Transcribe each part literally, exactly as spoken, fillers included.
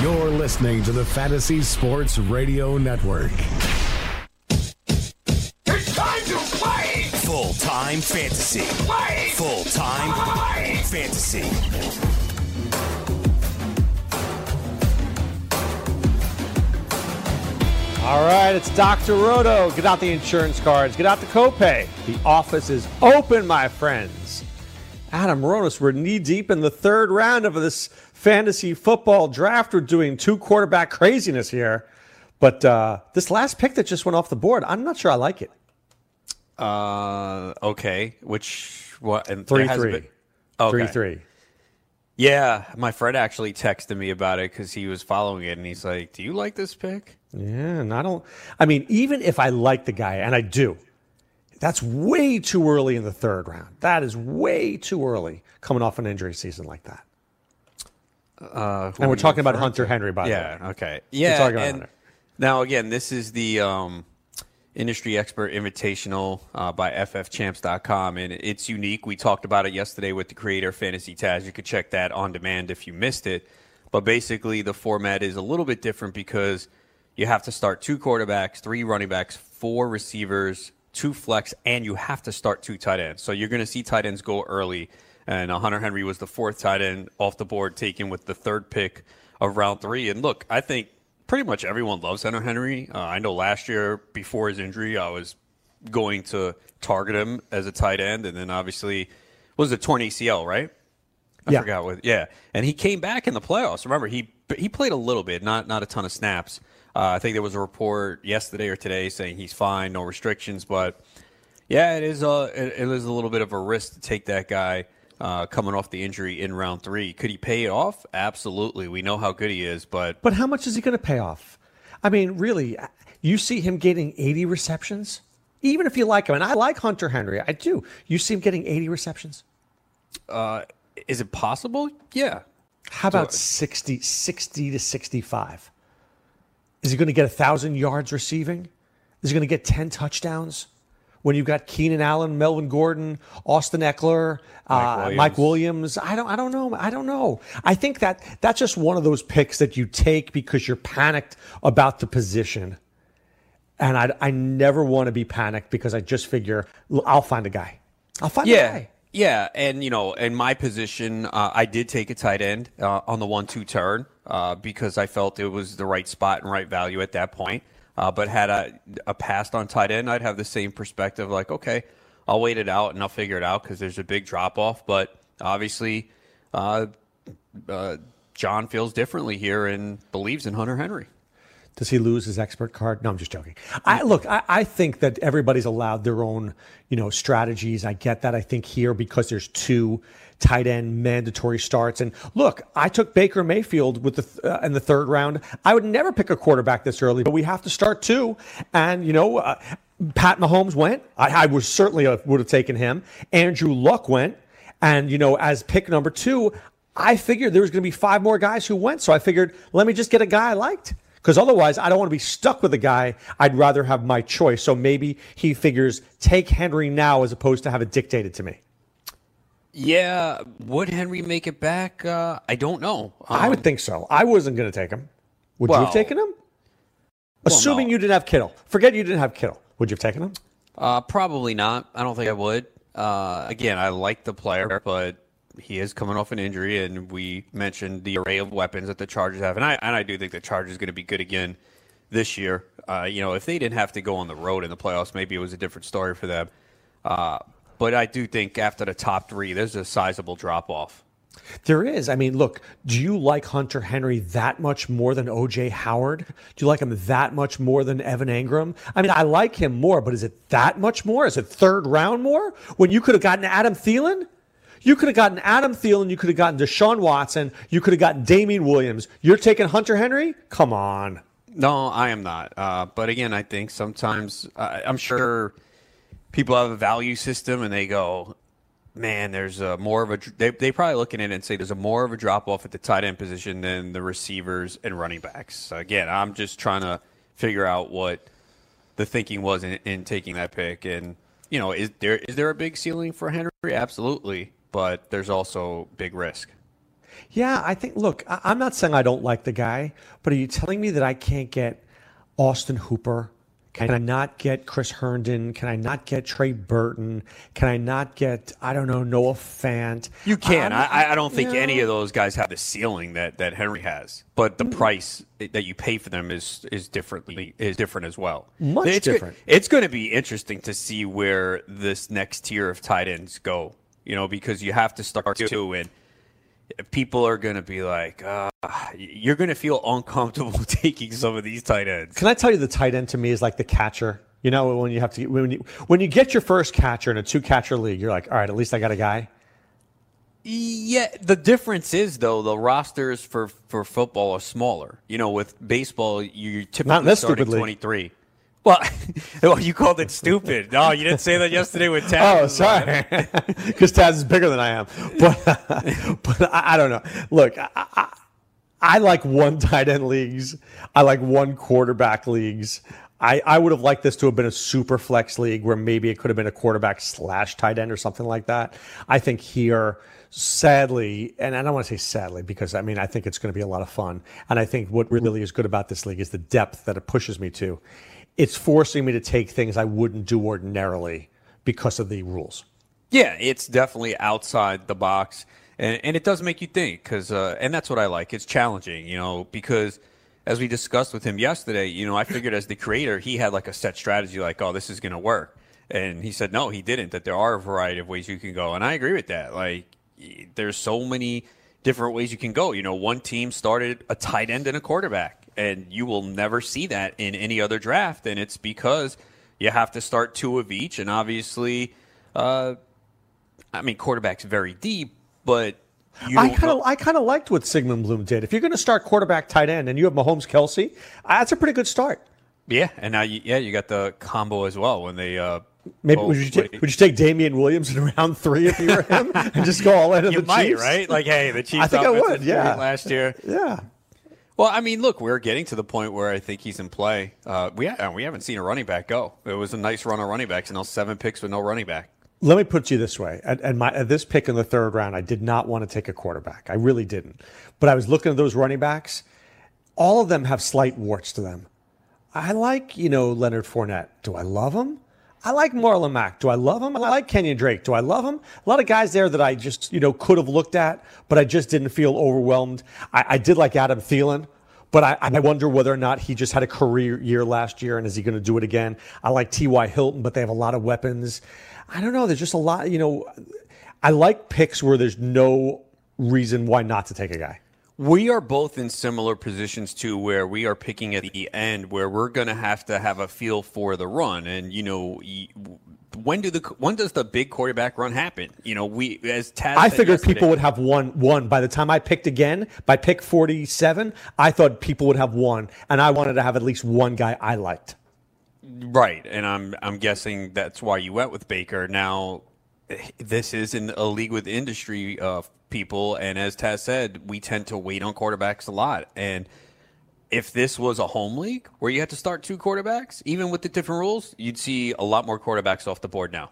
You're listening to the Fantasy Sports Radio Network. It's time to play! Full-time fantasy. Play! Full-time play! Fantasy. All right, it's Doctor Roto. Get out the insurance cards. Get out the copay. The office is open, my friends. Adam Ronis, we're knee-deep in the third round of this fantasy football draft. We're doing two quarterback craziness here, but uh this last pick that just went off the board, I'm not sure I like it. Uh okay, which what? And three three. Been, okay. three three. Yeah, my friend actually texted me about it because he was following it, and he's like, "Do you like this pick?" Yeah, and I don't. I mean, even if I like the guy, and I do, that's way too early in the third round. That is way too early coming off an injury season like that. Uh, and we're talking about Hunter Henry, by the way. Yeah, okay. Yeah, and now, again, this is the um, Industry Expert Invitational uh, by f f champs dot com, and it's unique. We talked about it yesterday with the creator, Fantasy Taz. You could check that on demand if you missed it. But basically, the format is a little bit different because you have to start two quarterbacks, three running backs, four receivers, two flex, and you have to start two tight ends. So you're going to see tight ends go early. And Hunter Henry was the fourth tight end off the board, taken with the third pick of round three. And look, I think pretty much everyone loves Hunter Henry. Uh, I know last year, before his injury, I was going to target him as a tight end. And then obviously, was it torn A C L, right? I yeah. forgot what. Yeah. And he came back in the playoffs. Remember, he he played a little bit, not not a ton of snaps. Uh, I think there was a report yesterday or today saying he's fine, no restrictions. But yeah, it is a, it, it is a little bit of a risk to take that guy. Uh, coming off the injury in round three. Could he pay it off? Absolutely. We know how good he is, but... But how much is he going to pay off? I mean, really, you see him getting eighty receptions? Even if you like him, and I like Hunter Henry, I do. You see him getting eighty receptions? Uh, is it possible? Yeah. How about sixty, sixty to sixty-five? Is he going to get one thousand yards receiving? Is he going to get ten touchdowns? When you've got Keenan Allen, Melvin Gordon, Austin Eckler, Mike, uh, Williams. Mike Williams, I don't, I don't know, I don't know. I think that that's just one of those picks that you take because you're panicked about the position, and I, I never want to be panicked because I just figure I'll find a guy, I'll find yeah. a guy. Yeah, and you know, in my position, uh, I did take a tight end uh, on the one two turn uh, because I felt it was the right spot and right value at that point. Uh, but had I a, a passed on tight end, I'd have the same perspective. Like, okay, I'll wait it out and I'll figure it out because there's a big drop off. But obviously, uh, uh, John feels differently here and believes in Hunter Henry. Does he lose his expert card? No, I'm just joking. I look, I, I think that everybody's allowed their own, you know, strategies. I get that. I think here because there's two tight end mandatory starts. And look, I took Baker Mayfield with the th- uh, in the third round. I would never pick a quarterback this early, but we have to start two. And you know, uh, Pat Mahomes went. I, I was certainly uh, would have taken him. Andrew Luck went, and you know, as pick number two, I figured there was going to be five more guys who went. So I figured, let me just get a guy I liked. Because otherwise, I don't want to be stuck with a guy. I'd rather have my choice. So maybe he figures, take Henry now as opposed to have it dictated to me. Yeah. Would Henry make it back? Uh, I don't know. Um, I would think so. I wasn't going to take him. Would well, you have taken him? Well, Assuming no. you didn't have Kittle. Forget you didn't have Kittle. Would you have taken him? Uh, probably not. I don't think I would. Uh, again, I like the player, but... He is coming off an injury, and we mentioned the array of weapons that the Chargers have. And I and I do think the Chargers are going to be good again this year. Uh, you know, if they didn't have to go on the road in the playoffs, maybe it was a different story for them. Uh, but I do think after the top three, there's a sizable drop-off. There is. I mean, look, do you like Hunter Henry that much more than O J. Howard? Do you like him that much more than Evan Ingram? I mean, I like him more, but is it that much more? Is it third round more? When you could have gotten Adam Thielen? You could have gotten Adam Thielen. You could have gotten Deshaun Watson. You could have gotten Damien Williams. You're taking Hunter Henry? Come on. No, I am not. Uh, but again, I think sometimes uh, I'm sure people have a value system and they go, man, there's a more of a they, – they probably look at it and say there's a more of a drop-off at the tight end position than the receivers and running backs. So again, I'm just trying to figure out what the thinking was in, in taking that pick. And, you know, is there is there a big ceiling for Henry? Absolutely, but there's also big risk. Yeah, I think, look, I, I'm not saying I don't like the guy, but are you telling me that I can't get Austin Hooper? Can I not get Chris Herndon? Can I not get Trey Burton? Can I not get, I don't know, Noah Fant? You can. Um, I, I don't think you know. any of those guys have the ceiling that, that Henry has. But the price that you pay for them is is differently is different as well. Much it's different. Go, it's going to be interesting to see where this next tier of tight ends go. You know, because you have to start to and people are going to be like, uh, you're going to feel uncomfortable taking some of these tight ends. Can I tell you the tight end to me is like the catcher? You know, when you have to when you, when you get your first catcher in a two-catcher league, you're like, all right, at least I got a guy. Yeah, the difference is, though, the rosters for, for football are smaller. You know, with baseball, you're typically starting twenty-three. League. Well, well, you called it stupid. No, you didn't say that yesterday with Taz. Oh, sorry. Because Taz is bigger than I am. But, uh, but I, I don't know. Look, I, I, I like one tight end leagues. I like one quarterback leagues. I, I would have liked this to have been a super flex league where maybe it could have been a quarterback slash tight end or something like that. I think here, sadly, and I don't want to say sadly because, I mean, I think it's going to be a lot of fun. And I think what really is good about this league is the depth that it pushes me to. It's forcing me to take things I wouldn't do ordinarily because of the rules. Yeah, it's definitely outside the box, and, and it does make you think, because uh, and that's what I like. It's challenging, you know, because as we discussed with him yesterday, you know, I figured as the creator, he had like a set strategy, like, oh, this is going to work, and he said no, he didn't. That there are a variety of ways you can go, and I agree with that. Like, there's so many different ways you can go. You know, one team started a tight end and a quarterback. And you will never see that in any other draft. And it's because you have to start two of each. And obviously, uh, I mean, quarterback's very deep, but you I kind of I kind of liked what Sigmund Bloom did. If you're going to start quarterback, tight end, and you have Mahomes, Kelsey, that's a pretty good start. Yeah, and now you, yeah, you got the combo as well when they. Uh, Maybe oh, would, you take, would you take Damien Williams in round three if you were him and just go all in on the might, Chiefs? Right? Like, hey, the Chiefs. I think I would. Yeah, last year. Yeah. Well, I mean, look, we're getting to the point where I think he's in play. Uh, we ha- we haven't seen a running back go. It was a nice run on running backs, and all seven picks with no running back. Let me put it to you this way. At, at, my, at this pick in the third round, I did not want to take a quarterback. I really didn't. But I was looking at those running backs. All of them have slight warts to them. I like, you know, Leonard Fournette. Do I love him? I like Marlon Mack. Do I love him? I like Kenyon Drake. Do I love him? A lot of guys there that I just, you know, could have looked at, but I just didn't feel overwhelmed. I, I did like Adam Thielen, but I, I wonder whether or not he just had a career year last year, and is he going to do it again? I like T Y Hilton, but they have a lot of weapons. I don't know. There's just a lot, you know. I like picks where there's no reason why not to take a guy. We are both in similar positions, too, where we are picking at the end where we're going to have to have a feel for the run. And, you know, when do the when does the big quarterback run happen? You know, we as Taz I figured people would have one one by the time I picked again. By pick forty-seven, I thought people would have one. And I wanted to have at least one guy I liked. Right. And I'm I'm guessing that's why you went with Baker. Now, this is in a league with industry uh people, and as Taz said, we tend to wait on quarterbacks a lot. And if this was a home league where you had to start two quarterbacks, even with the different rules, you'd see a lot more quarterbacks off the board now.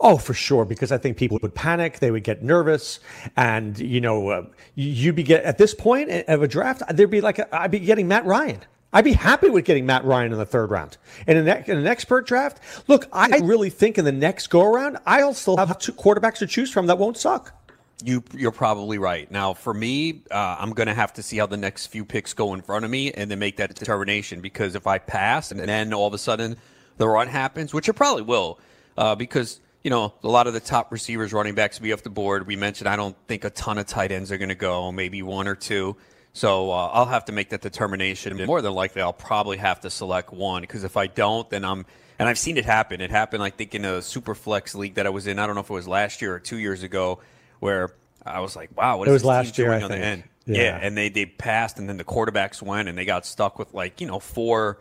Oh, for sure, because I think people would panic, they would get nervous, and you know, uh, you'd be get at this point of a draft, there'd be like a, I'd be getting Matt Ryan. I'd be happy with getting Matt Ryan in the third round. And in, in an expert draft, look, I really think in the next go around, I'll still have two quarterbacks to choose from that won't suck. You, you're probably right. Now, for me, uh, I'm going to have to see how the next few picks go in front of me and then make that determination, because if I pass and then all of a sudden the run happens, which it probably will, uh, because, you know, a lot of the top receivers, running backs will be off the board. We mentioned I don't think a ton of tight ends are going to go, maybe one or two. So uh, I'll have to make that determination. And more than likely, I'll probably have to select one, because if I don't, then I'm – and I've seen it happen. It happened, I think, in a super flex league that I was in. I don't know if it was last year or two years ago, where I was like, wow, what is this team doing on the end? Yeah. yeah, and they they passed, and then the quarterbacks went, and they got stuck with, like, you know, four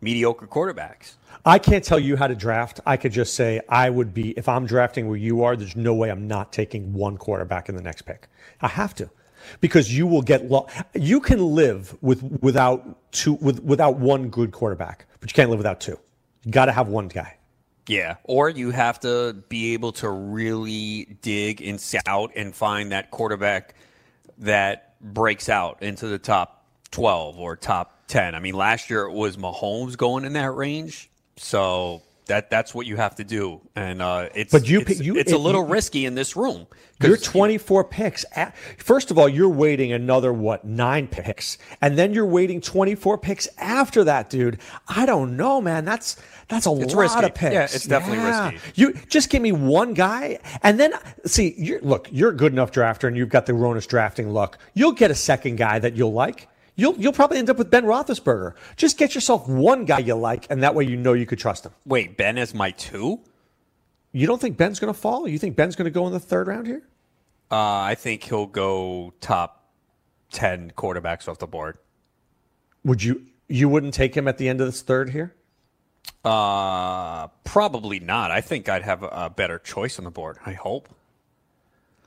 mediocre quarterbacks. I can't tell you how to draft. I could just say I would be, if I'm drafting where you are, there's no way I'm not taking one quarterback in the next pick. I have to. Because you will get lo- you can live with without two with without one good quarterback, but you can't live without two. You got to have one guy. Yeah, or you have to be able to really dig and scout and find that quarterback that breaks out into the top twelve or top ten. I mean, last year it was Mahomes going in that range, so that that's what you have to do, and uh, it's but you, it's, you, it's it, a little you, risky in this room. You're twenty-four picks. At, first of all, you're waiting another, what, nine picks, and then you're waiting twenty-four picks after that, dude. I don't know, man. That's that's a lot risky. Of picks. Yeah, it's definitely yeah. risky. You just give me one guy, and then see. You're, look, you're a good enough drafter, and you've got the Ronis drafting luck. You'll get a second guy that you'll like. You'll you'll probably end up with Ben Roethlisberger. Just get yourself one guy you like, and that way you know you could trust him. Wait, Ben is my two? You don't think Ben's going to fall? You think Ben's going to go in the third round here? Uh, I think he'll go top ten quarterbacks off the board. Would you you wouldn't take him at the end of this third here? Uh, probably not. I think I'd have a better choice on the board. I hope.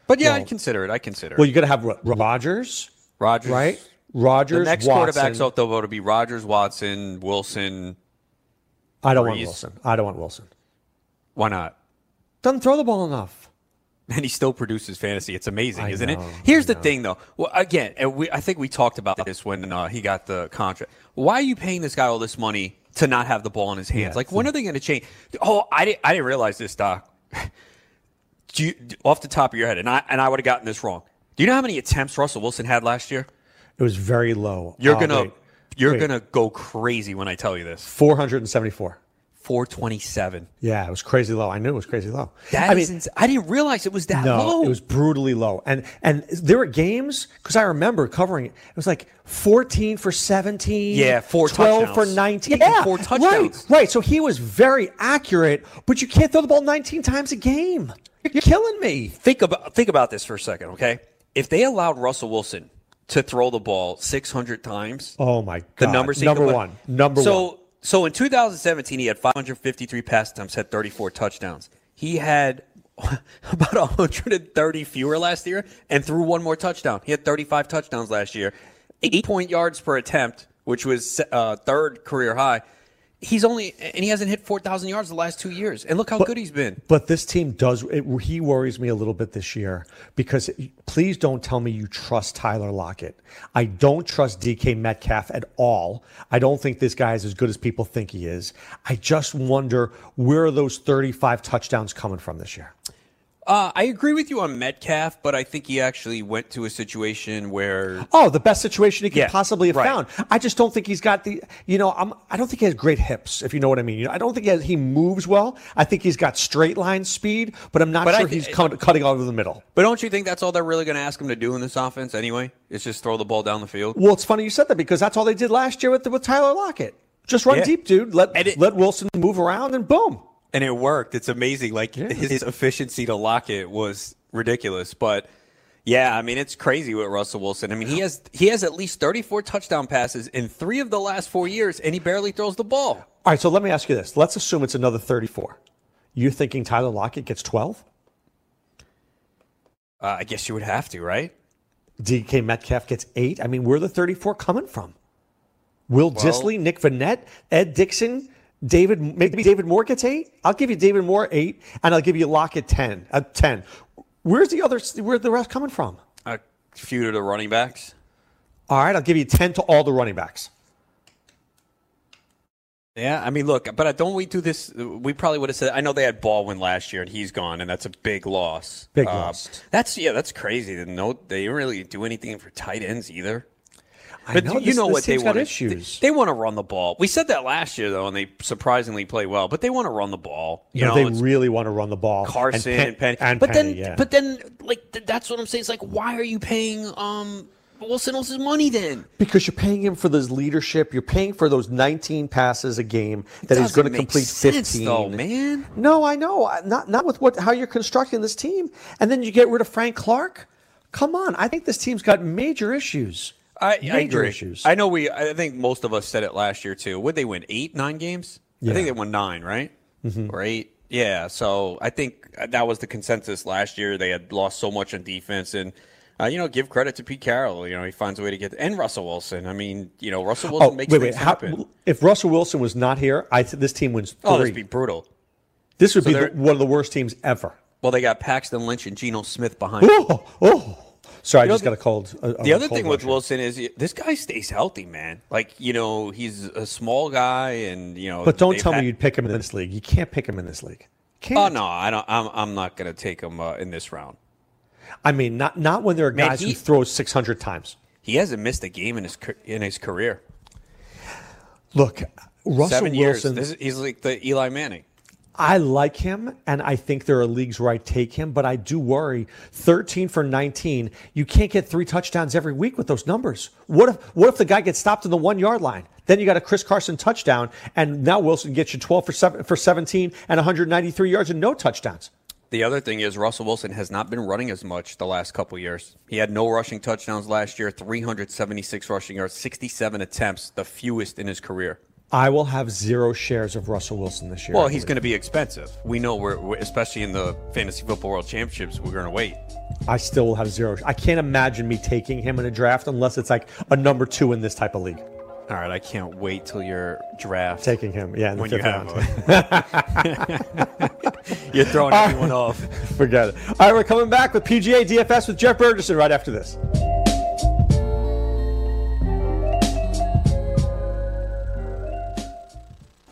But yeah, well, I'd consider it. I consider it. Well, you got to have Rodgers, Rodgers, right? Rodgers, the next Watson. Quarterbacks off the board will be Rodgers, Watson, Wilson. I don't Reese. want Wilson. I don't want Wilson. Why not? Doesn't throw the ball enough. And he still produces fantasy. It's amazing, I isn't know, it? Here's I the know. thing, though. Well, again, and we, I think we talked about this when uh, he got the contract. Why are you paying this guy all this money to not have the ball in his hands? Yeah, like, when are they going to change? Oh, I didn't, I didn't realize this, Doc. Do you, off the top of your head, and I, and I would have gotten this wrong. Do you know how many attempts Russell Wilson had last year? It was very low. You're gonna, uh, wait, you're wait. gonna go crazy when I tell you this. four hundred seventy-four four twenty-seven Yeah, it was crazy low. I knew it was crazy low. That I, is mean, ins- I didn't realize it was that no, low. It was brutally low. And and there were games, because I remember covering it, it was like fourteen for seventeen Yeah, four twelve touchdowns. twelve for nineteen Yeah, four touchdowns. Right, right, so he was very accurate, but you can't throw the ball nineteen times a game. You're killing me. Think about Think about this for a second, okay? If they allowed Russell Wilson to throw the ball six hundred times. Oh, my God. The numbers he Number one. Number so, one. So in two thousand seventeen he had five hundred fifty-three pass attempts, had thirty-four touchdowns. He had about one hundred thirty fewer last year and threw one more touchdown. He had thirty-five touchdowns last year. eight point yards per attempt, which was uh, third career high. He's only, and he hasn't hit four thousand yards the last two years. And look how but, good he's been. But this team does, it, he worries me a little bit this year because it, please don't tell me you trust Tyler Lockett. I don't trust D K Metcalf at all. I don't think this guy is as good as people think he is. I just wonder, where are those thirty-five touchdowns coming from this year? Uh, I agree with you on Metcalf, but I think he actually went to a situation where oh, the best situation he could yeah, possibly have right. found. I just don't think he's got the you know I'm I don't think he has great hips, if you know what I mean. You know, I don't think he, has, he moves well. I think he's got straight line speed, but I'm not but sure th- he's come, cutting over the middle. But don't you think that's all they're really going to ask him to do in this offense anyway? Is just throw the ball down the field. Well, it's funny you said that because that's all they did last year with with Tyler Lockett. Just run yeah. deep, dude. Let it, let Wilson move around and boom. And it worked. It's amazing. Like, yeah. his efficiency to Lockett was ridiculous. But, yeah, I mean, it's crazy with Russell Wilson. I mean, he has he has at least thirty-four touchdown passes in three of the last four years, and he barely throws the ball. All right, so let me ask you this. Let's assume it's another thirty-four You're thinking Tyler Lockett gets twelve Uh, I guess you would have to, right? D K Metcalf gets eight I mean, where are the thirty-four coming from? Will well, Disley, Nick Vannett, Ed Dixon, David, maybe David Moore gets eight I'll give you David Moore eight and I'll give you Lockett ten Uh, ten. Where's the other? Where's the rest coming from? A few to the running backs. All right, I'll give you ten to all the running backs. Yeah, I mean, look, but don't we do this? We probably would have said. I know they had Baldwin last year, and he's gone, and that's a big loss. Big uh, loss. That's yeah, that's crazy. No, they didn't really do anything for tight ends either. But know, you this, know this what they want to they, they want to run the ball. We said that last year though, and they surprisingly play well. But they want to run the ball. You no, know, they really want to run the ball. Carson and, Pen- and Penny. And but Penny, then, yeah. but then, like that's what I'm saying. It's like, why are you paying? Um, Wilson owes his money then. Because you're paying him for this leadership. You're paying for those nineteen passes a game that he's going to complete fifteen. Doesn't make sense, though, man. No, I know. Not not with what how you're constructing this team. And then you get rid of Frank Clark. Come on. I think this team's got major issues. I, major I agree. Issues. I know we. I think most of us said it last year, too. Would they win eight, nine games? Yeah. I think they won nine, right? Mm-hmm. Or eight. Yeah, so I think that was the consensus last year. They had lost so much on defense, and uh, you know, give credit to Pete Carroll. You know, he finds a way to get and Russell Wilson. I mean, you know, Russell Wilson oh, makes wait, things wait. happen. How, if Russell Wilson was not here, I th- this team wins three. Oh, this would be brutal. This would so be the, one of the worst teams ever. Well, they got Paxton Lynch and Geno Smith behind. Oh, oh. Sorry, you know, I just got a cold. A, the a other cold thing with here. Wilson is he, this guy stays healthy, man. Like, you know, he's a small guy, and you know. But don't tell had... me you'd pick him in this league. You can't pick him in this league. Can't. Oh no, I don't. I'm I'm not going to take him uh, in this round. I mean, not not when there are man, guys he, who throw six hundred times. He hasn't missed a game in his in his career. Look, Russell Seven Wilson. Years. This is, he's like the Eli Manning. I like him, and I think there are leagues where I take him, but I do worry. thirteen for nineteen, you can't get three touchdowns every week with those numbers. What if what if the guy gets stopped in the one-yard line? Then you got a Chris Carson touchdown, and now Wilson gets you twelve for seventeen and one hundred ninety-three yards and no touchdowns. The other thing is Russell Wilson has not been running as much the last couple years. He had no rushing touchdowns last year, three hundred seventy-six rushing yards, sixty-seven attempts, the fewest in his career. I will have zero shares of Russell Wilson this year. Well, he's going to be expensive. We know we're, we're, especially in the Fantasy Football World Championships, we're going to wait. I still will have zero. I can't imagine me taking him in a draft unless it's like a number two in this type of league. All right, I can't wait till your draft. Taking him, yeah, in the when fifth you have round. You're throwing All everyone right. off. Forget it. All right, we're coming back with P G A D F S with Jeff Bergeson right after this.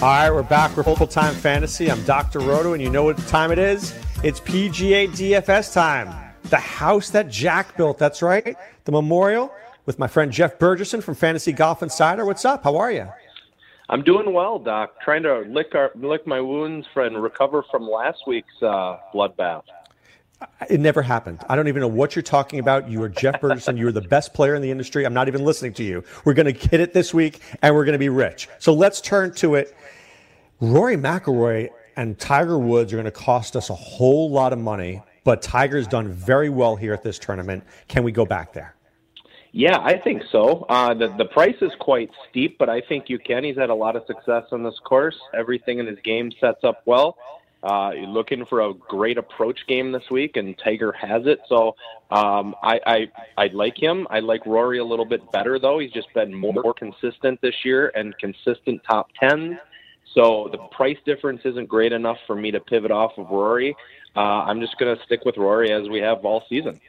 All right, we're back with Full-Time Fantasy. I'm Doctor Roto, and you know what time it is. It's P G A D F S time. The house that Jack built, that's right. The memorial with my friend Jeff Bergeson from Fantasy Golf Insider. What's up? How are you? I'm doing well, Doc. Trying to lick our, lick my wounds and recover from last week's uh, bloodbath. It never happened. I don't even know what you're talking about. You are Jeff Bergeson. You are the best player in the industry. I'm not even listening to you. We're going to hit it this week, and we're going to be rich. So let's turn to it. Rory McIlroy and Tiger Woods are going to cost us a whole lot of money, but Tiger's done very well here at this tournament. Can we go back there? Yeah, I think so. Uh, the, the price is quite steep, but I think you can. He's had a lot of success on this course. Everything in his game sets up well. Uh, you're looking for a great approach game this week, and Tiger has it. So um, I, I I like him. I like Rory a little bit better, though. He's just been more consistent this year and consistent top tens. So the price difference isn't great enough for me to pivot off of Rory. Uh, I'm just going to stick with Rory as we have all season.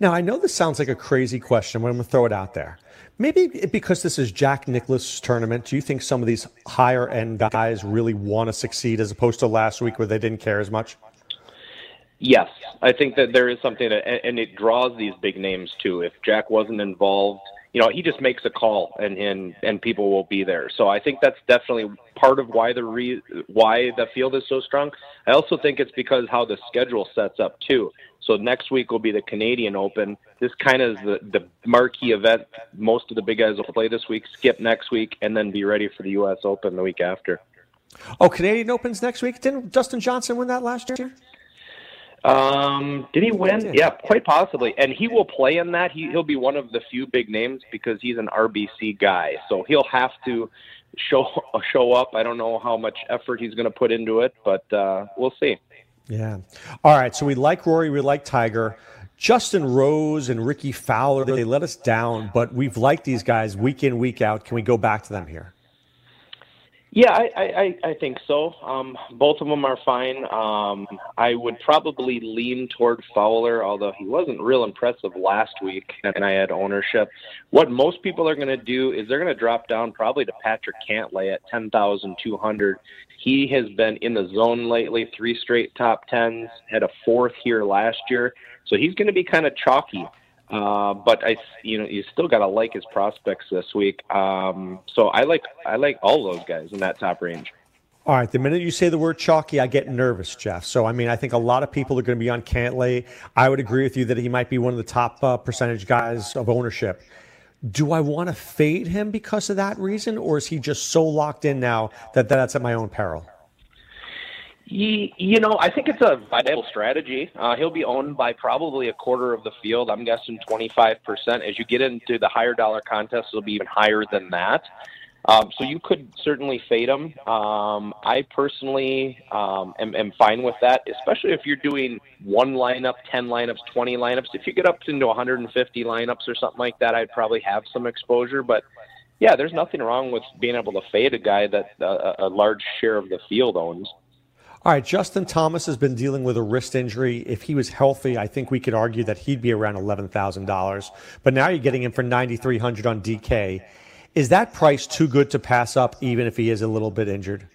Now, I know this sounds like a crazy question, but I'm going to throw it out there. Maybe because this is Jack Nicklaus' tournament, do you think some of these higher-end guys really want to succeed as opposed to last week where they didn't care as much? Yes. I think that there is something that, and it draws these big names, too. If Jack wasn't involved, you know, he just makes a call, and and, and people will be there. So I think that's definitely part of why the re, why the field is so strong. I also think it's because how the schedule sets up, too. So next week will be the Canadian Open. This kind of is the, the marquee event. Most of the big guys will play this week, skip next week, and then be ready for the U S Open the week after. Oh, Canadian Open's next week? Didn't Dustin Johnson win that last year? Um, did he win? Did. Yeah, quite possibly. And he will play in that. He, he'll be one of the few big names because he's an R B C guy. So he'll have to show, show up. I don't know how much effort he's going to put into it, but uh, we'll see. Yeah. All right. So we like Rory. We like Tiger. Justin Rose and Ricky Fowler, they let us down, but we've liked these guys week in, week out. Can we go back to them here? Yeah, I, I, I think so. Um, both of them are fine. Um, I would probably lean toward Fowler, although he wasn't real impressive last week, and I had ownership. What most people are going to do is they're going to drop down probably to Patrick Cantlay at ten thousand two hundred. He has been in the zone lately, three straight top tens, had a fourth here last year. So he's going to be kind of chalky. Uh, but I, you know, you still gotta like his prospects this week. Um, so I like I like all those guys in that top range. All right. The minute you say the word chalky, I get nervous, Jeff. So I mean, I think a lot of people are going to be on Cantlay. I would agree with you that he might be one of the top uh, percentage guys of ownership. Do I want to fade him because of that reason, or is he just so locked in now that that's at my own peril? You know, I think it's a viable strategy. Uh, he'll be owned by probably a quarter of the field. I'm guessing twenty-five percent. As you get into the higher dollar contests, it'll be even higher than that. Um, so you could certainly fade him. Um, I personally um, am, am fine with that, especially if you're doing one lineup, ten lineups, twenty lineups. If you get up into one hundred fifty lineups or something like that, I'd probably have some exposure. But, yeah, there's nothing wrong with being able to fade a guy that uh, a large share of the field owns. All right, Justin Thomas has been dealing with a wrist injury. If he was healthy, I think we could argue that he'd be around eleven thousand dollars. But now you're getting him for nine thousand three hundred dollars on D K. Is that price too good to pass up, even if he is a little bit injured?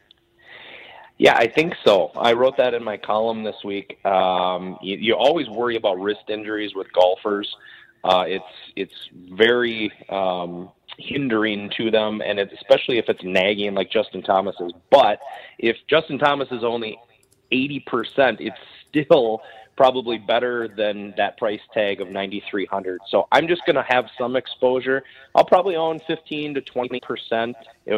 Yeah, I think so. I wrote that in my column this week. Um, you, you always worry about wrist injuries with golfers. Uh, it's it's very um, hindering to them, and it's, especially if it's nagging like Justin Thomas's. But if Justin Thomas is only eighty percent, it's still probably better than that price tag of nine thousand three hundred dollars. So I'm just going to have some exposure. I'll probably own fifteen to twenty percent,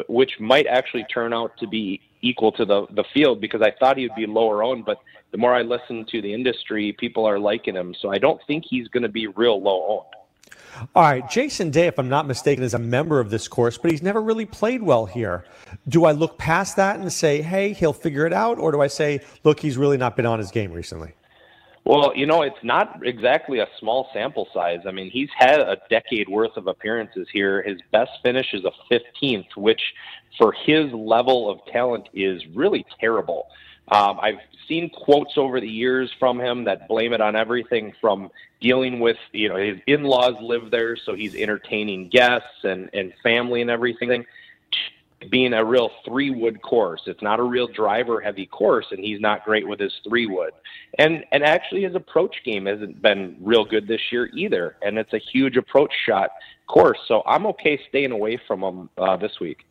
which might actually turn out to be equal to the, the field, because I thought he'd be lower owned, but the more I listen to the industry, people are liking him. So I don't think he's going to be real low owned. All right. Jason Day, if I'm not mistaken, is a member of this course, but he's never really played well here. Do I look past that and say, hey, he'll figure it out? Or do I say, look, he's really not been on his game recently? Well, you know, it's not exactly a small sample size. I mean, he's had a decade worth of appearances here. His best finish is a fifteenth, which for his level of talent is really terrible. Um, I've seen quotes over the years from him that blame it on everything from dealing with, you know, his in-laws live there, so he's entertaining guests and, and family and everything, being a real three-wood course. It's not a real driver-heavy course, and he's not great with his three-wood. And and actually his approach game hasn't been real good this year either, and it's a huge approach shot course. So I'm okay staying away from him uh, this week.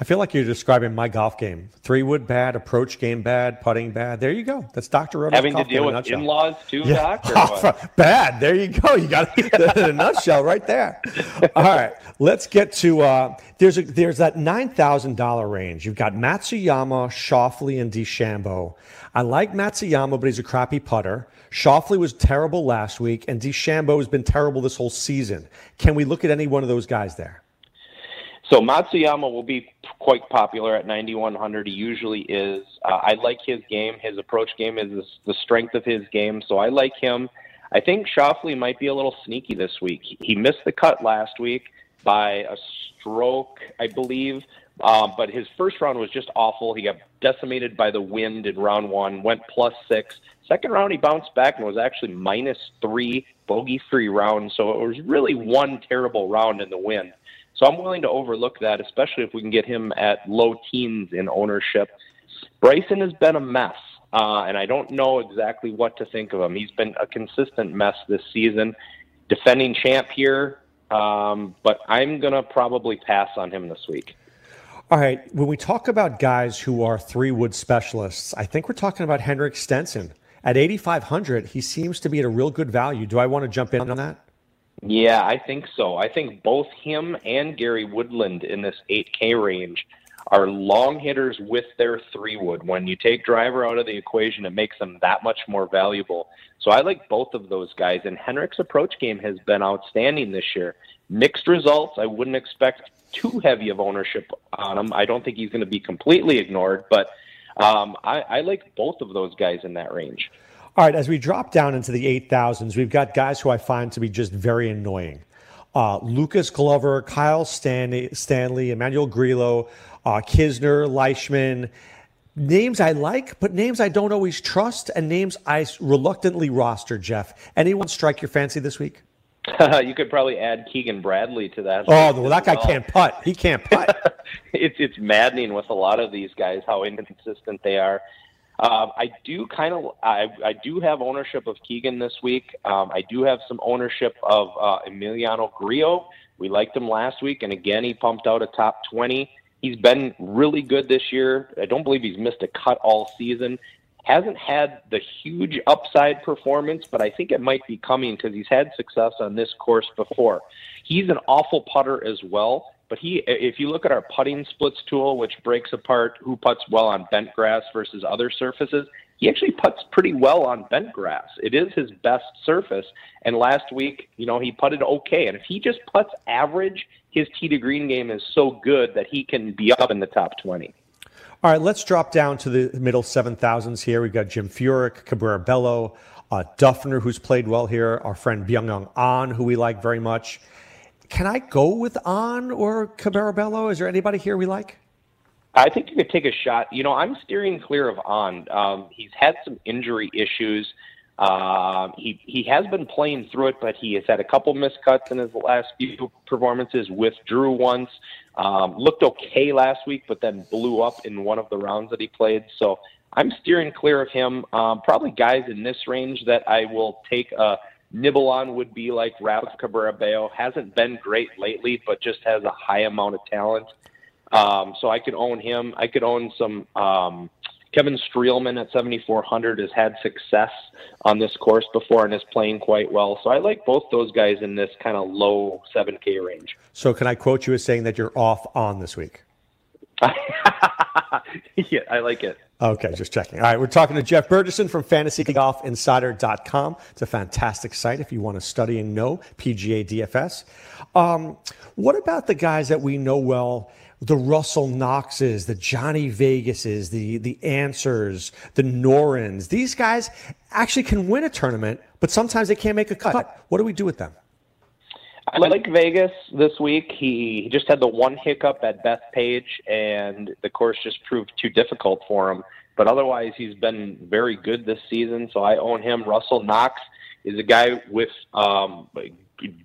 I feel like you're describing my golf game. Three wood bad, approach game bad, putting bad. There you go. That's Doctor Roto. Having to deal with in-laws too, yeah. Doc? Or what? Bad. There you go. You got it in a nutshell right there. All right. Let's get to uh, – there's a, there's that nine thousand dollars range. You've got Matsuyama, Schauffele, and DeChambeau. I like Matsuyama, but he's a crappy putter. Schauffele was terrible last week, and DeChambeau has been terrible this whole season. Can we look at any one of those guys there? So Matsuyama will be quite popular at ninety-one hundred. He usually is. Uh, I like his game. His approach game is the strength of his game, so I like him. I think Schauffele might be a little sneaky this week. He missed the cut last week by a stroke, I believe, uh, but his first round was just awful. He got decimated by the wind in round one, went plus six. Second round, he bounced back and was actually minus three, bogey-free round, so it was really one terrible round in the wind. So I'm willing to overlook that, especially if we can get him at low teens in ownership. Bryson has been a mess, uh, and I don't know exactly what to think of him. He's been a consistent mess this season. Defending champ here, um, but I'm going to probably pass on him this week. All right, when we talk about guys who are three-wood specialists, I think we're talking about Henrik Stenson. At eighty-five hundred, he seems to be at a real good value. Do I want to jump in on that? Yeah, I think so. I think both him and Gary Woodland in this eight K range are long hitters with their three-wood. When you take driver out of the equation, it makes them that much more valuable. So I like both of those guys, and Henrik's approach game has been outstanding this year. Mixed results. I wouldn't expect too heavy of ownership on him. I don't think he's going to be completely ignored, but um, I, I like both of those guys in that range. All right, as we drop down into the eight thousands, we've got guys who I find to be just very annoying. Uh, Lucas Glover, Kyle Stanley, Stanley Emmanuel Grillo, uh, Kisner, Leishman. Names I like, but names I don't always trust, and names I reluctantly roster, Jeff. Anyone strike your fancy this week? You could probably add Keegan Bradley to that. Oh, well, that guy well. can't putt. He can't putt. it's, it's maddening with a lot of these guys, how inconsistent they are. Um, I do kind of I, I do have ownership of Keegan this week. Um, I do have some ownership of uh, Emiliano Grillo. We liked him last week, and again, he pumped out a top twenty. He's been really good this year. I don't believe he's missed a cut all season. Hasn't had the huge upside performance, but I think it might be coming because he's had success on this course before. He's an awful putter as well. But he, if you look at our putting splits tool, which breaks apart who putts well on bent grass versus other surfaces, he actually putts pretty well on bent grass. It is his best surface. And last week, you know, he putted okay. And if he just putts average, his tee to green game is so good that he can be up in the top twenty. All right, let's drop down to the middle seven thousands here. We've got Jim Furyk, Cabrera Bello, uh, Duffner, who's played well here, our friend Byung-Hyung Ahn, who we like very much. Can I go with Ahn or Cabrera Bello? Is there anybody here we like? I think you could take a shot. You know, I'm steering clear of Ahn. Um, he's had some injury issues. Uh, he he has been playing through it, but he has had a couple miscuts in his last few performances. Withdrew once, um, looked okay last week, but then blew up in one of the rounds that he played. So I'm steering clear of him. Um, probably guys in this range that I will take a nibble on would be like Ralph Cabrera Bello. Hasn't been great lately, but just has a high amount of talent. Um, so I could own him. I could own some um, Kevin Streelman at seventy-four hundred has had success on this course before and is playing quite well. So I like both those guys in this kind of low seven K range. So can I quote you as saying that you're off on this week? Yeah, I like it. Okay, just checking. All right, we're talking to Jeff Burgesson from fantasy golf insider dot com. It's a fantastic site if you want to study and know P G A D F S. Um, what about the guys that we know well, the Russell Knoxes, the Johnny Vegases, the, the Answers, the Norins? These guys actually can win a tournament, but sometimes they can't make a cut. What do we do with them? I like Vegas this week. He, he just had the one hiccup at Bethpage, and the course just proved too difficult for him. But otherwise, he's been very good this season, so I own him. Russell Knox is a guy with um,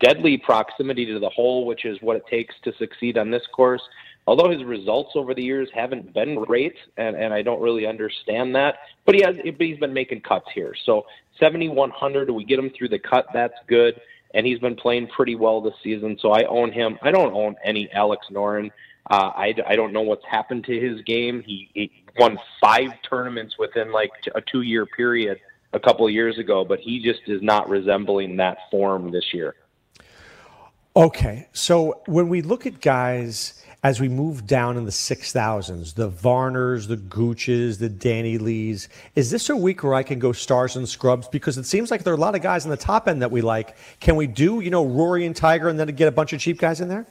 deadly proximity to the hole, which is what it takes to succeed on this course. Although his results over the years haven't been great, and, and I don't really understand that, but he has, he's been making cuts here. So seventy-one hundred, we get him through the cut, that's good. And he's been playing pretty well this season, so I own him. I don't own any Alex Noren. Uh, I, I don't know what's happened to his game. He, he won five tournaments within like a two-year period a couple of years ago, but he just is not resembling that form this year. Okay, so when we look at guys as we move down in the six thousands, the Varners, the Gooches, the Danny Lees, is this a week where I can go stars and scrubs? Because it seems like there are a lot of guys in the top end that we like. Can we do, you know, Rory and Tiger and then get a bunch of cheap guys in there?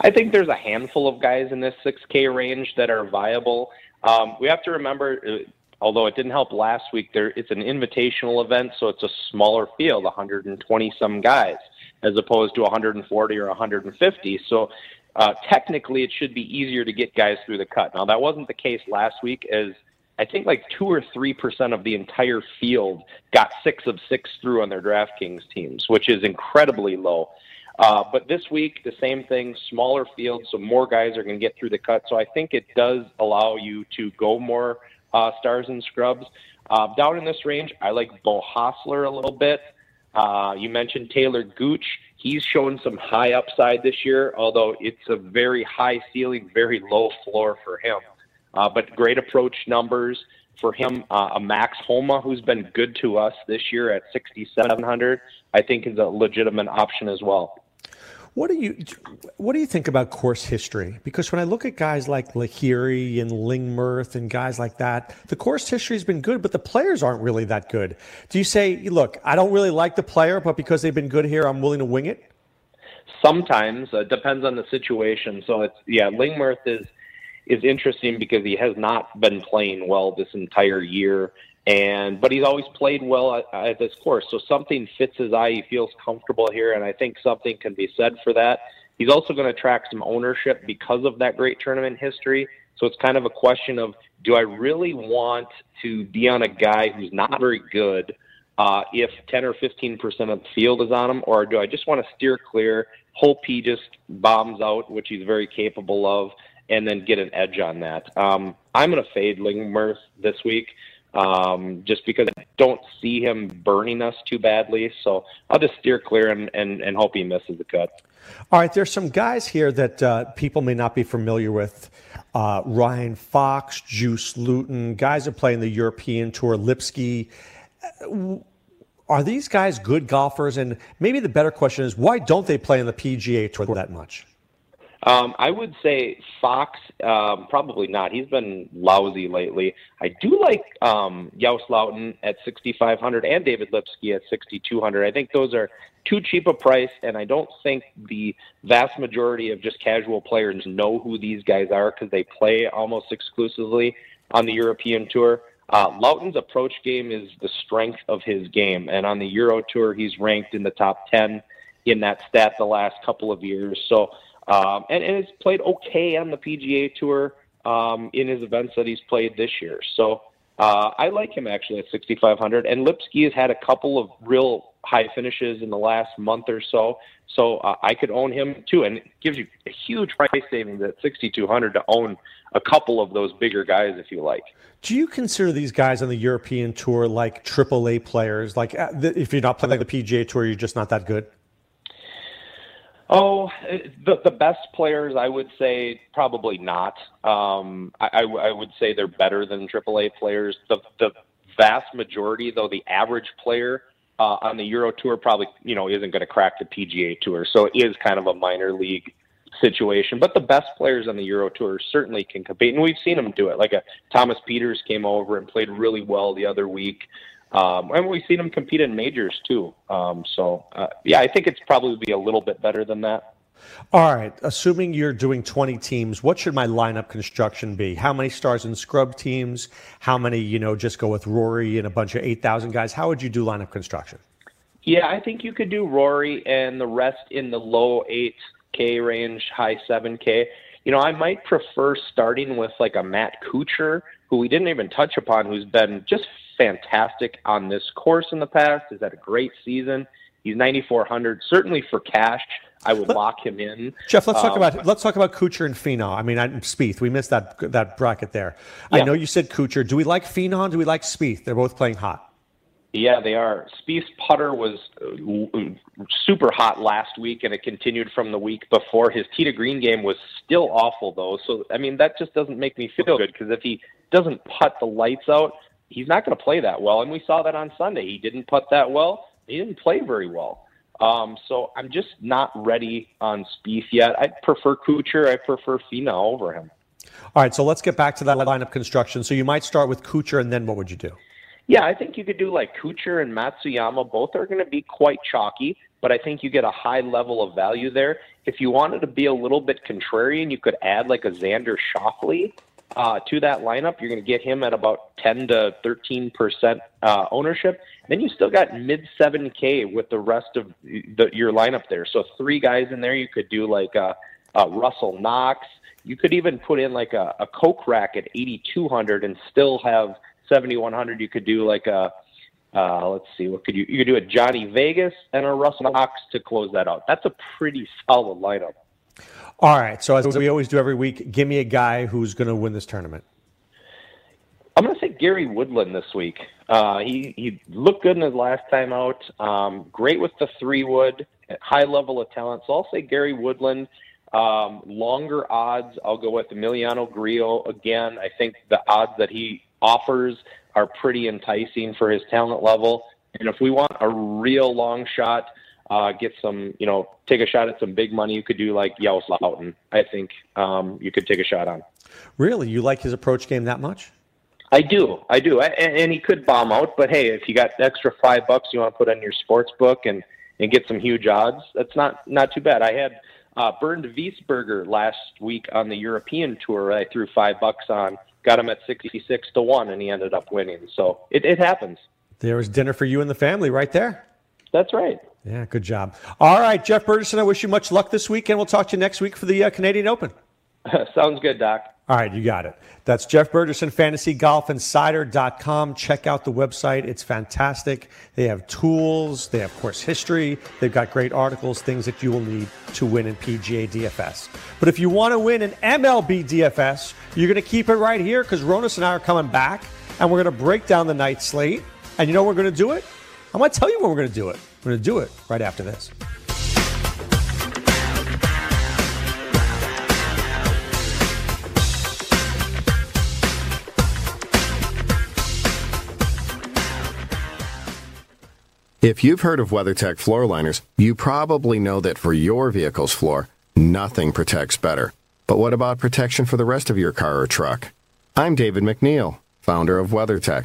I think there's a handful of guys in this six K range that are viable. Um, we have to remember, although it didn't help last week, there it's an invitational event, so it's a smaller field, one hundred twenty some guys, as opposed to one hundred forty or one hundred fifty. So uh, technically, it should be easier to get guys through the cut. Now, that wasn't the case last week, as I think like two or three percent of the entire field got six of six through on their DraftKings teams, which is incredibly low. Uh, but this week, the same thing, smaller field, so more guys are going to get through the cut. So I think it does allow you to go more uh, stars and scrubs. Uh, down in this range, I like Bo Hostler a little bit. Uh, you mentioned Taylor Gooch. He's shown some high upside this year, although it's a very high ceiling, very low floor for him. Uh, but great approach numbers for him. Uh, a Max Homa, who's been good to us this year at sixty-seven hundred, I think is a legitimate option as well. What do you what do you think about course history? Because when I look at guys like Lahiri and Lingmerth and guys like that, the course history has been good, but the players aren't really that good. Do you say, look, I don't really like the player, but because they've been good here, I'm willing to wing it? Sometimes. It uh, depends on the situation. So, it's yeah, Lingmerth is, is interesting because he has not been playing well this entire year. And but he's always played well at, at this course, so something fits his eye. He feels comfortable here, and I think something can be said for that. He's also going to attract some ownership because of that great tournament history. So it's kind of a question of, do I really want to be on a guy who's not very good uh, if ten or fifteen percent of the field is on him, or do I just want to steer clear, hope he just bombs out, which he's very capable of, and then get an edge on that? Um, I'm going to fade Lingmerth this week. Um, just because I don't see him burning us too badly. So I'll just steer clear and, and, and hope he misses the cut. All right, there's some guys here that uh, people may not be familiar with. Uh, Ryan Fox, Juice Luton, guys are playing the European Tour, Lipsky. Are these guys good golfers? And maybe the better question is, why don't they play in the P G A Tour that much? Um, I would say Fox, um, probably not. He's been lousy lately. I do like um, Yost Laughton at sixty-five hundred and David Lipsky at sixty-two hundred. I think those are too cheap a price, and I don't think the vast majority of just casual players know who these guys are because they play almost exclusively on the European Tour. Uh, Laughton's approach game is the strength of his game, and on the Euro Tour, he's ranked in the top ten in that stat the last couple of years. So, Um, and, and it's played okay on the P G A Tour um, in his events that he's played this year. So uh, I like him actually at sixty-five hundred. And Lipsky has had a couple of real high finishes in the last month or so. So uh, I could own him too. And it gives you a huge price savings at sixty-two hundred to own a couple of those bigger guys if you like. Do you consider these guys on the European Tour like triple A players? Like if you're not playing like the P G A Tour, you're just not that good? Oh, the, the best players, I would say probably not. Um, I, I would say they're better than triple A players. The, the vast majority, though, the average player uh, on the Euro Tour probably, you know, isn't going to crack the P G A Tour. So it is kind of a minor league situation. But the best players on the Euro Tour certainly can compete, and we've seen them do it. Like a Thomas Peters came over and played really well the other week. Um, and we've seen him compete in majors, too. Um, so, uh, yeah, I think it's probably be a little bit better than that. All right. Assuming you're doing twenty teams, what should my lineup construction be? How many stars and scrub teams? How many, you know, just go with Rory and a bunch of eight thousand guys? How would you do lineup construction? Yeah, I think you could do Rory and the rest in the low eight K range, high seven K. You know, I might prefer starting with like a Matt Kuchar, who we didn't even touch upon, who's been just fantastic on this course in the past. He's had a great season. He's ninety-four hundred. Certainly for cash, I would Let, lock him in. Jeff, let's um, talk about let's talk about Kuchar and Finau. I mean, I, Spieth. We missed that that bracket there. Yeah. I know you said Kuchar. Do we like Finau? Do we like Spieth? They're both playing hot. Yeah, they are. Spieth's putter was super hot last week, and it continued from the week before. His tee to green game was still awful, though. So, I mean, that just doesn't make me feel good, because if he doesn't putt the lights out, he's not going to play that well. And we saw that on Sunday. He didn't putt that well. He didn't play very well. Um, so I'm just not ready on Spieth yet. I prefer Kuchar. I prefer Fina over him. All right, so let's get back to that lineup construction. So you might start with Kuchar, and then what would you do? Yeah, I think you could do like Kuchar and Matsuyama. Both are going to be quite chalky, but I think you get a high level of value there. If you wanted to be a little bit contrarian, you could add like a Xander Schauffele uh, to that lineup. You're going to get him at about ten to thirteen percent uh, ownership. Then you still got mid seven K with the rest of the, your lineup there. So three guys in there, you could do like uh, uh, Russell Knox. You could even put in like a, a Kokrak at eighty-two hundred and still have seventy-one hundred. You could do like a, uh, let's see, what could you, you could do a Johnny Vegas and a Russell Knox to close that out. That's a pretty solid lineup. All right. So as we always do every week, give me a guy who's going to win this tournament. I'm going to say Gary Woodland this week. Uh, he, he looked good in his last time out. Um, great with the three wood, high level of talent. So I'll say Gary Woodland. Um, longer odds, I'll go with Emiliano Grillo again. I think the odds that he offers are pretty enticing for his talent level. And if we want a real long shot, uh, get some, you know, take a shot at some big money, you could do like Yoss Loudon. I think um, you could take a shot on. Really? You like his approach game that much? I do. I do. I, and, and he could bomb out, but hey, if you got an extra five bucks you want to put on your sports book and, and get some huge odds, that's not, not too bad. I had Uh, Bernd Wiesberger last week on the European tour, I threw five bucks on, got him at sixty-six to one, and he ended up winning. So it, it happens. There was dinner for you and the family right there. That's right. Yeah, good job. All right, Jeff Bergeson, I wish you much luck this week, and we'll talk to you next week for the uh, Canadian Open. Sounds good, Doc. All right, you got it. That's Jeff Bergeson, fantasy golf insider dot com. Check out the website. It's fantastic. They have tools. They have course history. They've got great articles, things that you will need to win in P G A D F S. But if you want to win in M L B D F S, you're going to keep it right here, because Ronis and I are coming back, and we're going to break down the night slate. And you know we're going to do it? I'm going to tell you when we're going to do it. We're going to do it right after this. If you've heard of WeatherTech floor liners, you probably know that for your vehicle's floor, nothing protects better. But what about protection for the rest of your car or truck? I'm David McNeil, founder of WeatherTech.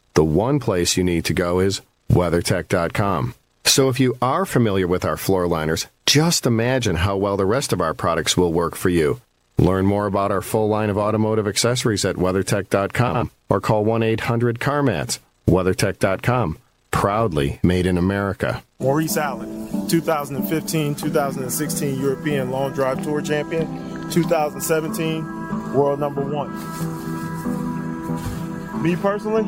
the one place you need to go is WeatherTech dot com. So if you are familiar with our floor liners, just imagine how well the rest of our products will work for you. Learn more about our full line of automotive accessories at WeatherTech dot com or call one eight hundred CarMats, WeatherTech dot com. Proudly made in America. Maurice Allen, twenty fifteen twenty sixteen European Long Drive Tour Champion, twenty seventeen World Number One. Me personally,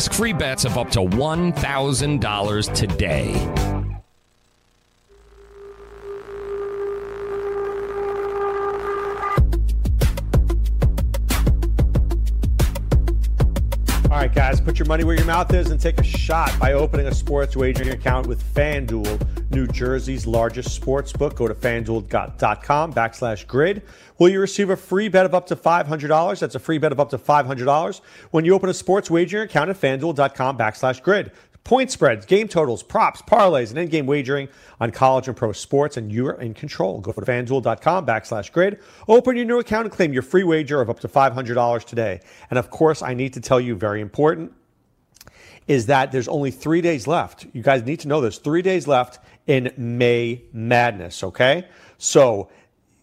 Risk-free bets of up to one thousand dollars today. All right, guys. guys, put your money where your mouth is and take a shot by opening a sports wagering account with FanDuel, New Jersey's largest sports book. Go to FanDuel.com backslash grid. Will you receive a free bet of up to five hundred dollars? That's a free bet of up to five hundred dollars when you open a sports wagering account at FanDuel.com backslash grid. Point spreads, game totals, props, parlays, and in-game wagering on college and pro sports, and you're in control. Go to FanDuel.com backslash grid. Open your new account and claim your free wager of up to five hundred dollars today. And, of course, I need to tell you, very important, is that there's only three days left. You guys need to know this. Three days left in May Madness, okay? So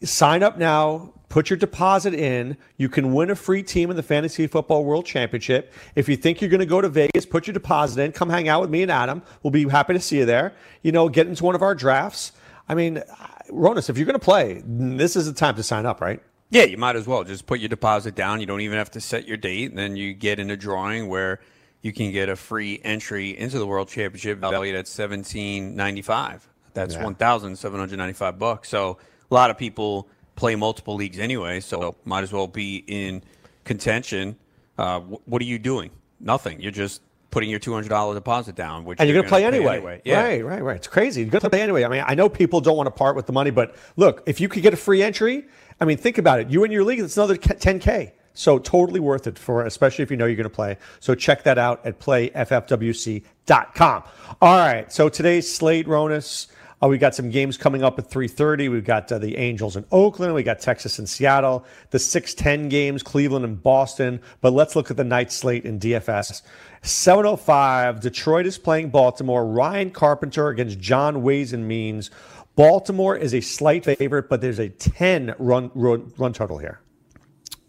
sign up now. Put your deposit in. You can win a free team in the Fantasy Football World Championship. If you think you're going to go to Vegas, put your deposit in. Come hang out with me and Adam. We'll be happy to see you there. You know, get into one of our drafts. I mean, Ronis, if you're going to play, this is the time to sign up, right? Yeah, you might as well. Just put your deposit down. You don't even have to set your date. And then you get in a drawing where you can get a free entry into the World Championship valued at seventeen ninety-five. That's yeah. one thousand seven hundred ninety-five bucks. So a lot of people play multiple leagues anyway, so might as well be in contention. Uh, wh- what are you doing? Nothing. You're just putting your two hundred dollars deposit down. Which and you're, you're going to play anyway. anyway. Yeah. Right, right, right. It's crazy. You're going to play anyway. I mean, I know people don't want to part with the money, but look, if you could get a free entry, I mean, think about it. You and your league, it's another ten K. So totally worth it, for, especially if you know you're going to play. So check that out at play f f w c dot com. All right, so today's slate, Ronis. Uh, we got some games coming up at three thirty. We've got uh, the Angels in Oakland. We got Texas and Seattle. The six ten games, Cleveland and Boston. But let's look at the night slate in D F S. seven oh five, Detroit is playing Baltimore. Ryan Carpenter against John Ways and Means. Baltimore is a slight favorite, but there's a ten run run, run total here.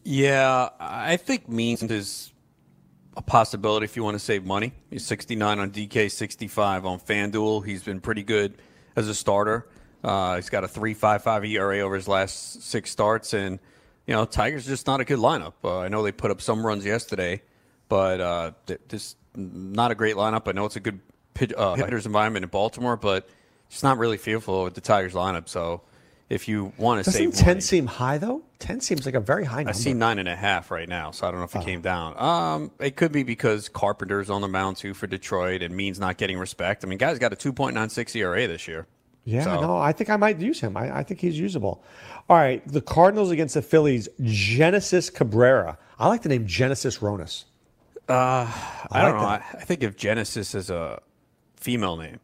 Yeah, I think Means is a possibility if you want to save money. He's sixty-nine on D K, sixty-five on FanDuel. He's been pretty good as a starter. Uh, he's got a three point five five E R A over his last six starts, and you know, Tigers just not a good lineup. Uh, I know they put up some runs yesterday, but uh, th- this not a great lineup. I know it's a good pit, uh, hitters environment in Baltimore, but just not really fearful with the Tigers lineup. So if you want to save, doesn't ten money, seem high though? Ten seems like a very high number. I see nine and a half right now, so I don't know if it oh. came down. Um, it could be because Carpenter's on the mound too for Detroit, and Means not getting respect. I mean, guy's got a two point nine six E R A this year. Yeah, so. no, I think I might use him. I, I think he's usable. All right, the Cardinals against the Phillies. Genesis Cabrera. I like the name Genesis Ronis. Uh, I, I don't like know. I, I think if Genesis is a female name.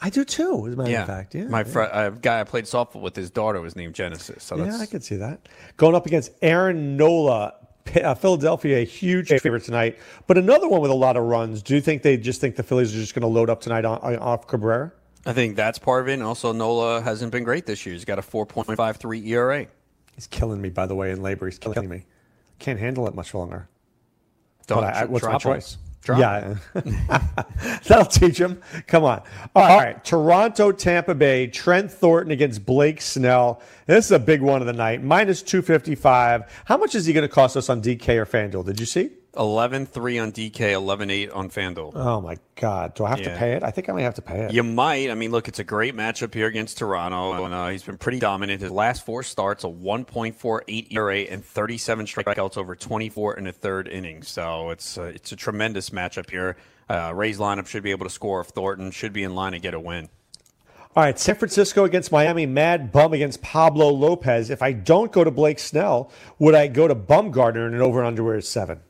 I do too, as a matter yeah. of fact. Yeah, my yeah. fr- uh, guy I played softball with, his daughter was named Genesis. So that's... Yeah, I could see that. Going up against Aaron Nola, P- uh, Philadelphia, a huge favorite tonight, but another one with a lot of runs. Do you think they just think the Phillies are just going to load up tonight on, on, off Cabrera? I think that's part of it. And also, Nola hasn't been great this year. He's got a four point five three E R A. He's killing me, by the way, in labor. He's killing me. Can't handle it much longer. Don't I, I, what's my choice? Him. Drop. Yeah, that'll teach him. Come on. All right. All right. Toronto, Tampa Bay, Trent Thornton against Blake Snell. This is a big one of the night. Minus two fifty-five. How much is he going to cost us on D K or FanDuel? Did you see? eleven three on D K, eleven eight on FanDuel. Oh, my God. Do I have yeah. to pay it? I think I may have to pay it. You might. I mean, look, it's a great matchup here against Toronto. And, uh, he's been pretty dominant. His last four starts, a one point four eight E R A and thirty-seven strikeouts over twenty-four and a third inning. So it's, uh, it's a tremendous matchup here. Uh, Rays lineup should be able to score if Thornton should be in line to get a win. All right, San Francisco against Miami, Mad Bum against Pablo Lopez. If I don't go to Blake Snell, would I go to Bumgarner and an over-under where it's seven?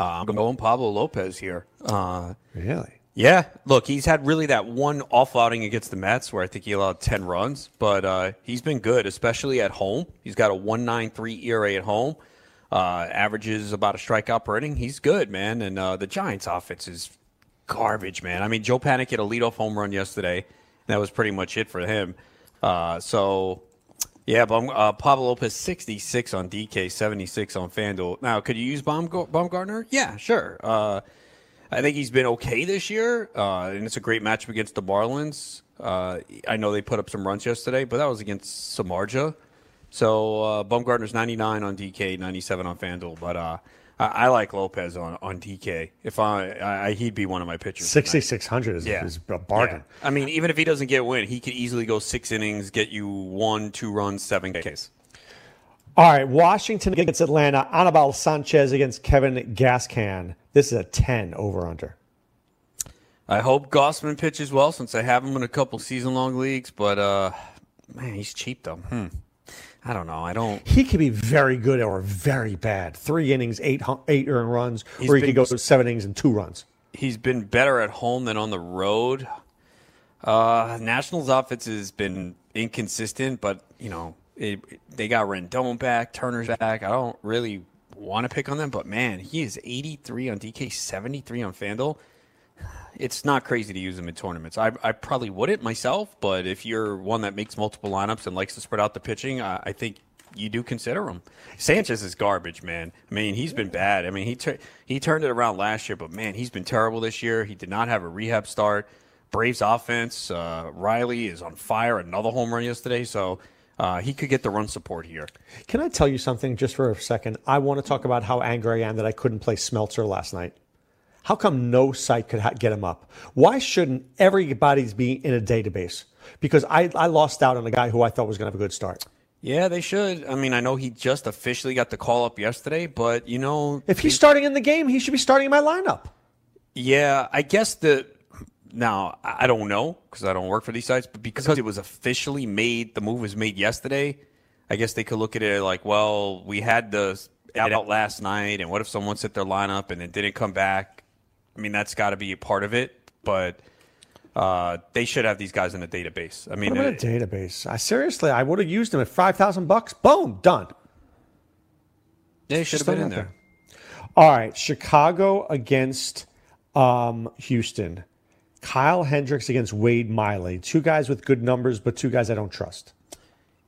Uh, I'm going Pablo Lopez here. Uh, really? Yeah. Look, he's had really that one off outing against the Mets where I think he allowed ten runs, but uh, he's been good, especially at home. He's got a one point nine three E R A at home, uh, averages about a strikeout per inning. He's good, man. And uh, the Giants' offense is garbage, man. I mean, Joe Panik had a leadoff home run yesterday, and that was pretty much it for him. Uh, so. Yeah, Bum, uh, Pablo Lopez, sixty-six on D K, seventy-six on FanDuel. Now, could you use Bum, Bumgarner? Yeah, sure. Uh, I think he's been okay this year, uh, and it's a great matchup against the Marlins. Uh, I know they put up some runs yesterday, but that was against Samardzija. So uh, Bumgarner's ninety-nine on D K, ninety-seven on FanDuel. But uh, I, I like Lopez on, on D K. If I, I he'd be one of my pitchers. sixty-six hundred is, yeah. is a bargain. Yeah. I mean, even if he doesn't get a win, he could easily go six innings, get you one, two runs, seven Ks. All right, Washington against Atlanta. Anibal Sanchez against Kevin Gaskin. This is a ten over-under. I hope Gossman pitches well since I have him in a couple season-long leagues. But, uh, man, he's cheap, though. Hmm. I don't know. I don't. He could be very good or very bad. Three innings, eight eight earned runs, or he could go to seven innings and two runs. He's been better at home than on the road. Uh, Nationals offense has been inconsistent, but, you know, It, they got Rendon back, Turner's back. I don't really want to pick on them, but, man, he is eighty-three on D K, seventy-three on FanDuel. It's not crazy to use him in tournaments. I, I probably wouldn't myself, but if you're one that makes multiple lineups and likes to spread out the pitching, I, I think you do consider him. Sanchez is garbage, man. I mean, he's been bad. I mean, he tur- he turned it around last year, but, man, he's been terrible this year. He did not have a rehab start. Braves offense, uh, Riley is on fire, another home run yesterday, so – Uh, he could get the run support here. Can I tell you something just for a second? I want to talk about how angry I am that I couldn't play Smeltzer last night. How come no site could ha- get him up? Why shouldn't everybody's be in a database? Because I, I lost out on a guy who I thought was going to have a good start. Yeah, they should. I mean, I know he just officially got the call up yesterday, but, you know. If he's he, starting in the game, he should be starting in my lineup. Yeah, I guess the. Now, I don't know because I don't work for these sites, but because it was officially made, the move was made yesterday, I guess they could look at it like, well, we had the out last night, and what if someone set their lineup and it didn't come back? I mean, that's got to be a part of it, but uh, they should have these guys in a database. I mean, what about a database? I, seriously, I would have used them at five thousand bucks. Boom, done. They should have been in there. All right, Chicago against um, Houston. Kyle Hendricks against Wade Miley. Two guys with good numbers, but two guys I don't trust.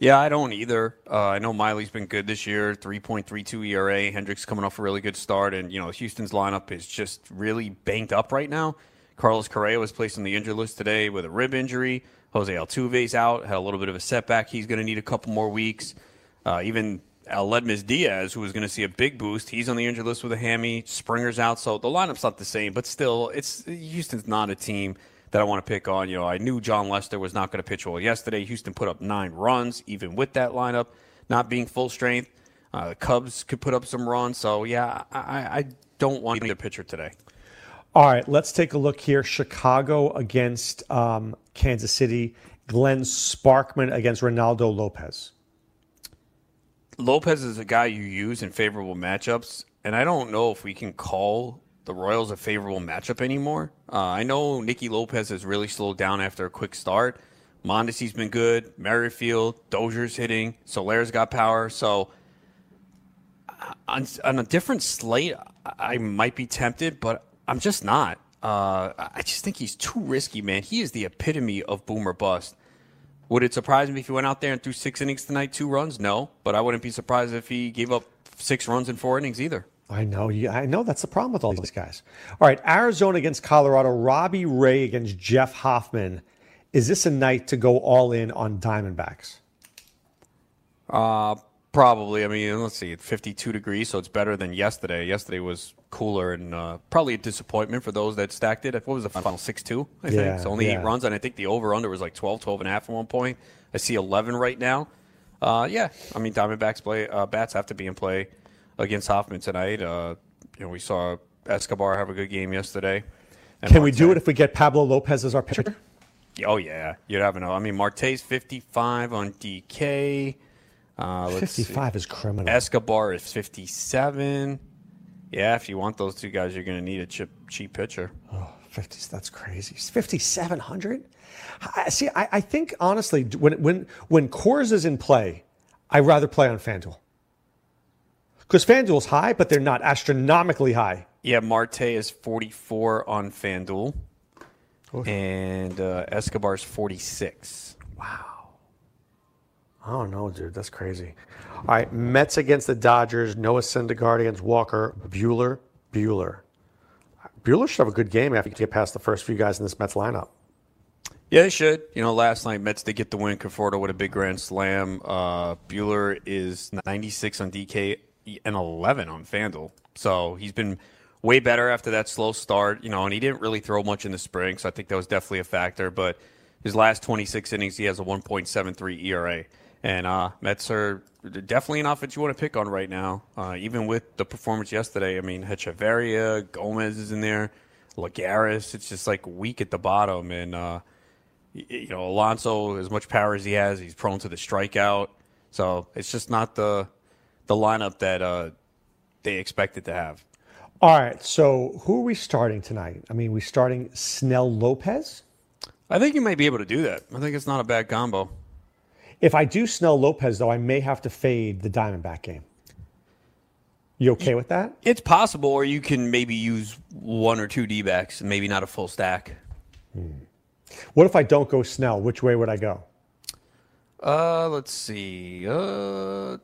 Yeah, I don't either. Uh, I know Miley's been good this year, three point three two E R A. Hendricks coming off a really good start. And, you know, Houston's lineup is just really banged up right now. Carlos Correa was placed on the injury list today with a rib injury. Jose Altuve's out, had a little bit of a setback. He's going to need a couple more weeks. Uh, even Aledmys Diaz, who was going to see a big boost, he's on the injured list with a hammy. Springer's out, so the lineup's not the same. But still, it's Houston's not a team that I want to pick on. You know, I knew John Lester was not going to pitch well yesterday. Houston put up nine runs, even with that lineup not being full strength. Uh, the Cubs could put up some runs. So, yeah, I, I don't want either pitcher today. All right, let's take a look here. Chicago against um, Kansas City. Glenn Sparkman against Ronaldo Lopez. Lopez is a guy you use in favorable matchups, and I don't know if we can call the Royals a favorable matchup anymore. Uh, I know Nicky Lopez has really slowed down after a quick start. Mondesi's been good. Merrifield, Dozier's hitting. Soler's got power. So on, on a different slate, I might be tempted, but I'm just not. Uh, I just think he's too risky, man. He is the epitome of boom or bust. Would it surprise me if he went out there and threw six innings tonight, two runs? No, but I wouldn't be surprised if he gave up six runs in four innings either. I know. I know that's the problem with all these guys. All right, Arizona against Colorado. Robbie Ray against Jeff Hoffman. Is this a night to go all in on Diamondbacks? Uh, probably. I mean, let's see, it's fifty-two degrees, so it's better than yesterday. Yesterday was cooler and uh, probably a disappointment for those that stacked it. What was the final? six two, I yeah, think. So only yeah. eight runs, and I think the over-under was like twelve, twelve and a half at one point. I see eleven right now. Uh, yeah, I mean, Diamondbacks play uh, bats have to be in play against Hoffman tonight. Uh, you know, we saw Escobar have a good game yesterday. Can Marte. We do it if we get Pablo Lopez as our pitcher? Oh, yeah. You'd have enough. I mean, Marte's fifty-five on D K. Uh, let's fifty-five see. Is criminal. Escobar is fifty-seven. Yeah, if you want those two guys, you're going to need a cheap, cheap pitcher. Oh, fifty, that's crazy. fifty-seven hundred? See, I, I think, honestly, when when when Coors is in play, I'd rather play on FanDuel. Because FanDuel's high, but they're not astronomically high. Yeah, Marte is forty-four on FanDuel. Oof. And uh, Escobar's forty-six. Wow. I don't know, dude. That's crazy. All right, Mets against the Dodgers. Noah Syndergaard against Walker. Bueller, Bueller. Bueller should have a good game after you get past the first few guys in this Mets lineup. Yeah, they should. You know, last night, Mets did get the win. Conforto with a big grand slam. Uh, Bueller is ninety-six on D K and eleven on FanDuel. So he's been way better after that slow start. You know, and he didn't really throw much in the spring, so I think that was definitely a factor. But his last twenty-six innings, he has a one point seven three E R A. And uh, Mets are definitely an offense you want to pick on right now, uh, even with the performance yesterday. I mean, Hecheverria, Gomez is in there, Lagares. It's just, like, weak at the bottom. And, uh, you know, Alonso, as much power as he has, he's prone to the strikeout. So it's just not the the lineup that uh, they expected to have. All right, so who are we starting tonight? I mean, we starting Snell Lopez? I think you might be able to do that. I think it's not a bad combo. If I do Snell Lopez, though, I may have to fade the Diamondback game. You okay with that? It's possible, or you can maybe use one or two D-backs, maybe not a full stack. Hmm. What if I don't go Snell? Which way would I go? Uh, let's see. Uh...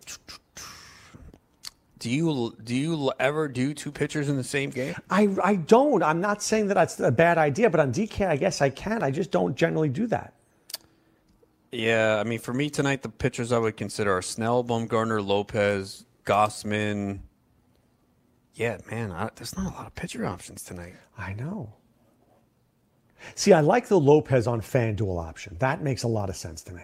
Do you do you ever do two pitchers in the same game? I, I don't. I'm not saying that that's a bad idea, but on D K, I guess I can. I just don't generally do that. Yeah, I mean, for me tonight, the pitchers I would consider are Snell, Bumgarner, Lopez, Gossman. Yeah, man, I, there's not a lot of pitcher options tonight. I know. See, I like the Lopez on FanDuel option. That makes a lot of sense to me.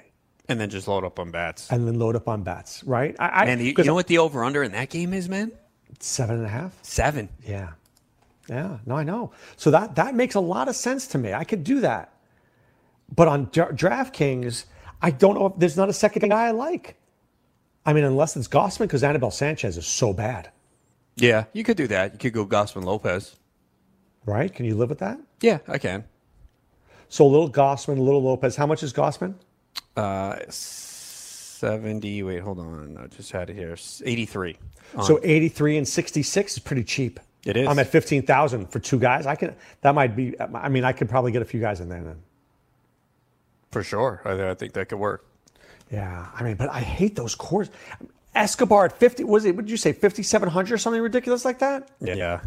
And then just load up on bats. And then load up on bats, right? I, and you, you know what the over-under in that game is, man? Seven and a half. Seven. Yeah. Yeah. No, I know. So that, that makes a lot of sense to me. I could do that. But on Dra- DraftKings, I don't know if there's not a second guy I like. I mean, unless it's Gossman, because Anibal Sanchez is so bad. Yeah, you could do that. You could go Gossman Lopez. Right? Can you live with that? Yeah, I can. So a little Gossman, a little Lopez. How much is Gossman? Uh, seventy. Wait, hold on. I just had it here. eighty-three. On. So eighty-three and sixty-six is pretty cheap. It is. I'm at fifteen thousand for two guys. I can. That might be. I mean, I could probably get a few guys in there then. For sure, I, I think that could work. Yeah, I mean, but I hate those cores. Escobar at fifty. Was it? What did you say? Fifty-seven hundred or something ridiculous like that? Yeah. yeah.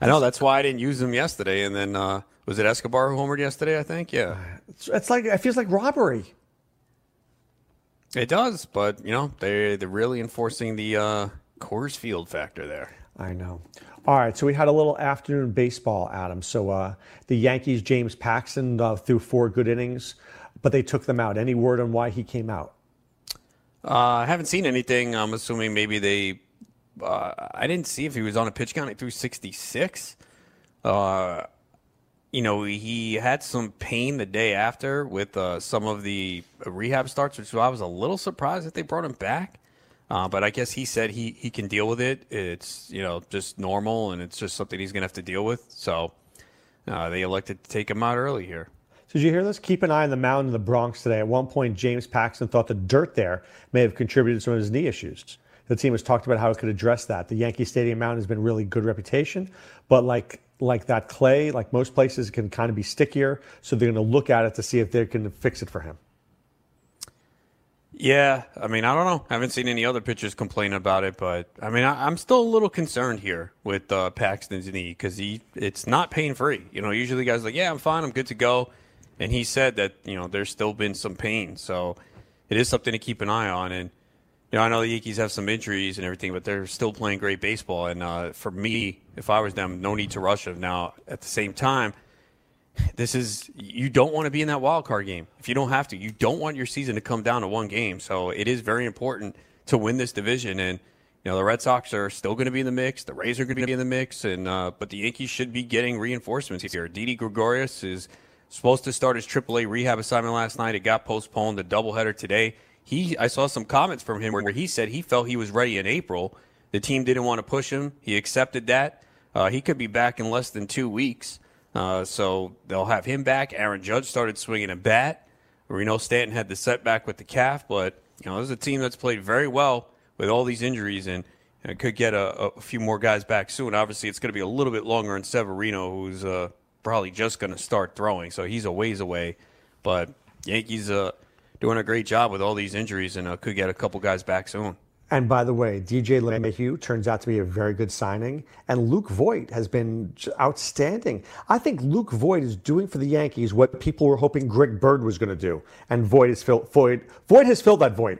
I know. That's why I didn't use them yesterday. And then uh, was it Escobar who homered yesterday? I think. Yeah. It's, it's like it feels like robbery. It does, but, you know, they, they're really enforcing the uh, Coors Field factor there. I know. All right, so we had a little afternoon baseball, Adam. So uh, the Yankees, James Paxton uh, threw four good innings, but they took them out. Any word on why he came out? Uh, I haven't seen anything. I'm assuming maybe they uh, – I didn't see if he was on a pitch count. He threw sixty-six. Uh, you know, he had some pain the day after with uh, some of the rehab starts, which I was a little surprised that they brought him back. Uh, but I guess he said he, he can deal with it. It's, you know, just normal, and it's just something he's going to have to deal with. So uh, they elected to take him out early here. Did you hear this? Keep an eye on the mound in the Bronx today. At one point, James Paxton thought the dirt there may have contributed to some of his knee issues. The team has talked about how it could address that. The Yankee Stadium mound has been really good reputation, but like like that clay, like most places, it can kind of be stickier. So they're going to look at it to see if they can fix it for him. Yeah, I mean, I don't know. I haven't seen any other pitchers complain about it, but I mean, I, I'm still a little concerned here with uh, Paxton's knee because he it's not pain free. You know, usually guys are like, yeah, I'm fine, I'm good to go, and he said that you know there's still been some pain, so it is something to keep an eye on. And you know, I know the Yankees have some injuries and everything, but they're still playing great baseball. And uh, for me, if I was them, no need to rush them. Now, at the same time, this is you don't want to be in that wild card game if you don't have to. You don't want your season to come down to one game. So it is very important to win this division. And you know, the Red Sox are still going to be in the mix. The Rays are going to be in the mix. And uh, but the Yankees should be getting reinforcements here. Didi Gregorius is supposed to start his triple A rehab assignment last night. It got postponed. The doubleheader today. He, I saw some comments from him where he said he felt he was ready in April. The team didn't want to push him. He accepted that. Uh, he could be back in less than two weeks. Uh, so they'll have him back. Aaron Judge started swinging a bat. Reno Stanton had the setback with the calf. But, you know, this is a team that's played very well with all these injuries and, and could get a, a few more guys back soon. Obviously, it's going to be a little bit longer in Severino, who's uh, probably just going to start throwing. So he's a ways away. But Yankees uh, – doing a great job with all these injuries and uh, could get a couple guys back soon. And by the way, D J LeMahieu turns out to be a very good signing. And Luke Voit has been outstanding. I think Luke Voit is doing for the Yankees what people were hoping Greg Bird was going to do. And Voit has, fill, Voit, Voit has filled that void.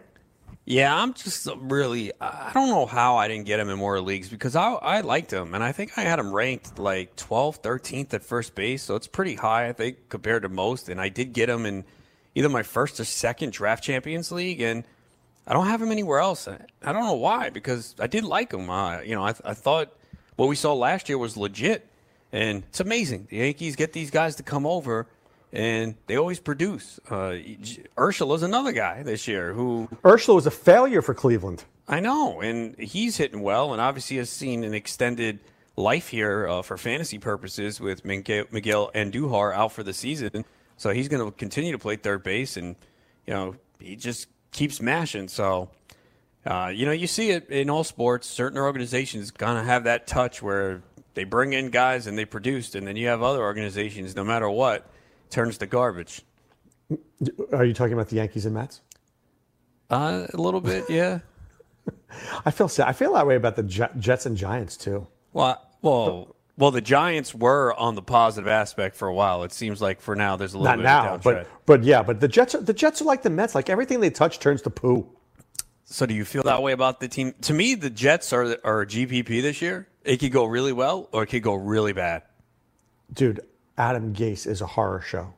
Yeah, I'm just really, I don't know how I didn't get him in more leagues because I, I liked him. And I think I had him ranked like twelfth, thirteenth at first base. So it's pretty high, I think, compared to most. And I did get him in either my first or second draft Champions League, and I don't have him anywhere else. I, I don't know why, because I did like him. Uh, you know, I, I thought what we saw last year was legit. And it's amazing. The Yankees get these guys to come over, and they always produce. Uh, Urshela's another guy this year who... Urshela was a failure for Cleveland. I know, and he's hitting well, and obviously has seen an extended life here uh, for fantasy purposes with Miguel Andujar out for the season. So he's going to continue to play third base, and, you know, he just keeps mashing. So, uh, you know, you see it in all sports. Certain organizations kind of have that touch where they bring in guys and they produced, and then you have other organizations, no matter what, turns to garbage. Are you talking about the Yankees and Mets? Uh, a little bit, yeah. I feel sad. I feel that way about the Jets and Giants too. Well, well, well. The Giants were on the positive aspect for a while. It seems like for now there's a little Not bit now, of downtrend. But but yeah, but the Jets are, the Jets are like the Mets. Like everything they touch turns to poo. So do you feel that way about the team? To me, the Jets are are G P P this year. It could go really well or it could go really bad. Dude, Adam Gase is a horror show.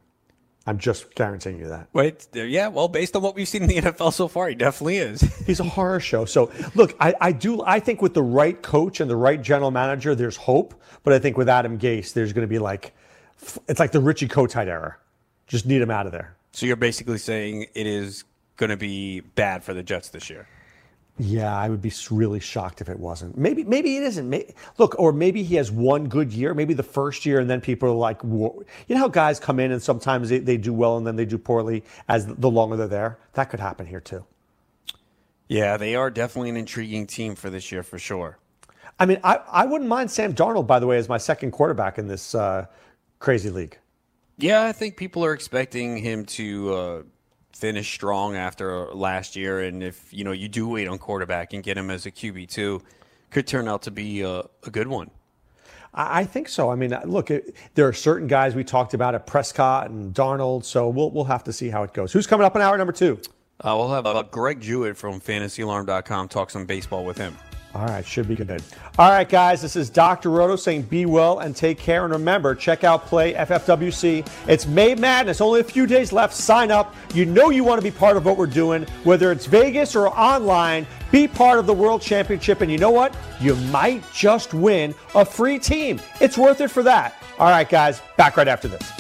I'm just guaranteeing you that. Wait, yeah, well, based on what we've seen in the N F L so far, he definitely is. He's a horror show. So, look, I, I do. I think with the right coach and the right general manager, there's hope. But I think with Adam Gase, there's going to be like, it's like the Richie Kotite era. Just need him out of there. So you're basically saying it is going to be bad for the Jets this year. Yeah, I would be really shocked if it wasn't. Maybe maybe it isn't. Maybe, look, or maybe he has one good year, maybe the first year, and then people are like, whoa. You know how guys come in and sometimes they, they do well and then they do poorly as the longer they're there? That could happen here too. Yeah, they are definitely an intriguing team for this year for sure. I mean, I, I wouldn't mind Sam Darnold, by the way, as my second quarterback in this uh, crazy league. Yeah, I think people are expecting him to... Uh, finish strong after last year, and if you know you do wait on quarterback and get him as a Q B two, could turn out to be a, a good one. I think so. I mean, look, it, there are certain guys we talked about at Prescott and Darnold, so we'll we'll have to see how it goes. Who's coming up in hour number two? Uh, we'll have uh, Greg Jewett from fantasy alarm dot com talk some baseball with him. All right, should be good. All right, guys, this is Doctor Roto saying be well and take care. And remember, check out Play F F W C. It's May Madness. Only a few days left. Sign up. You know you want to be part of what we're doing, whether it's Vegas or online. Be part of the World Championship. And you know what? You might just win a free team. It's worth it for that. All right, guys, back right after this.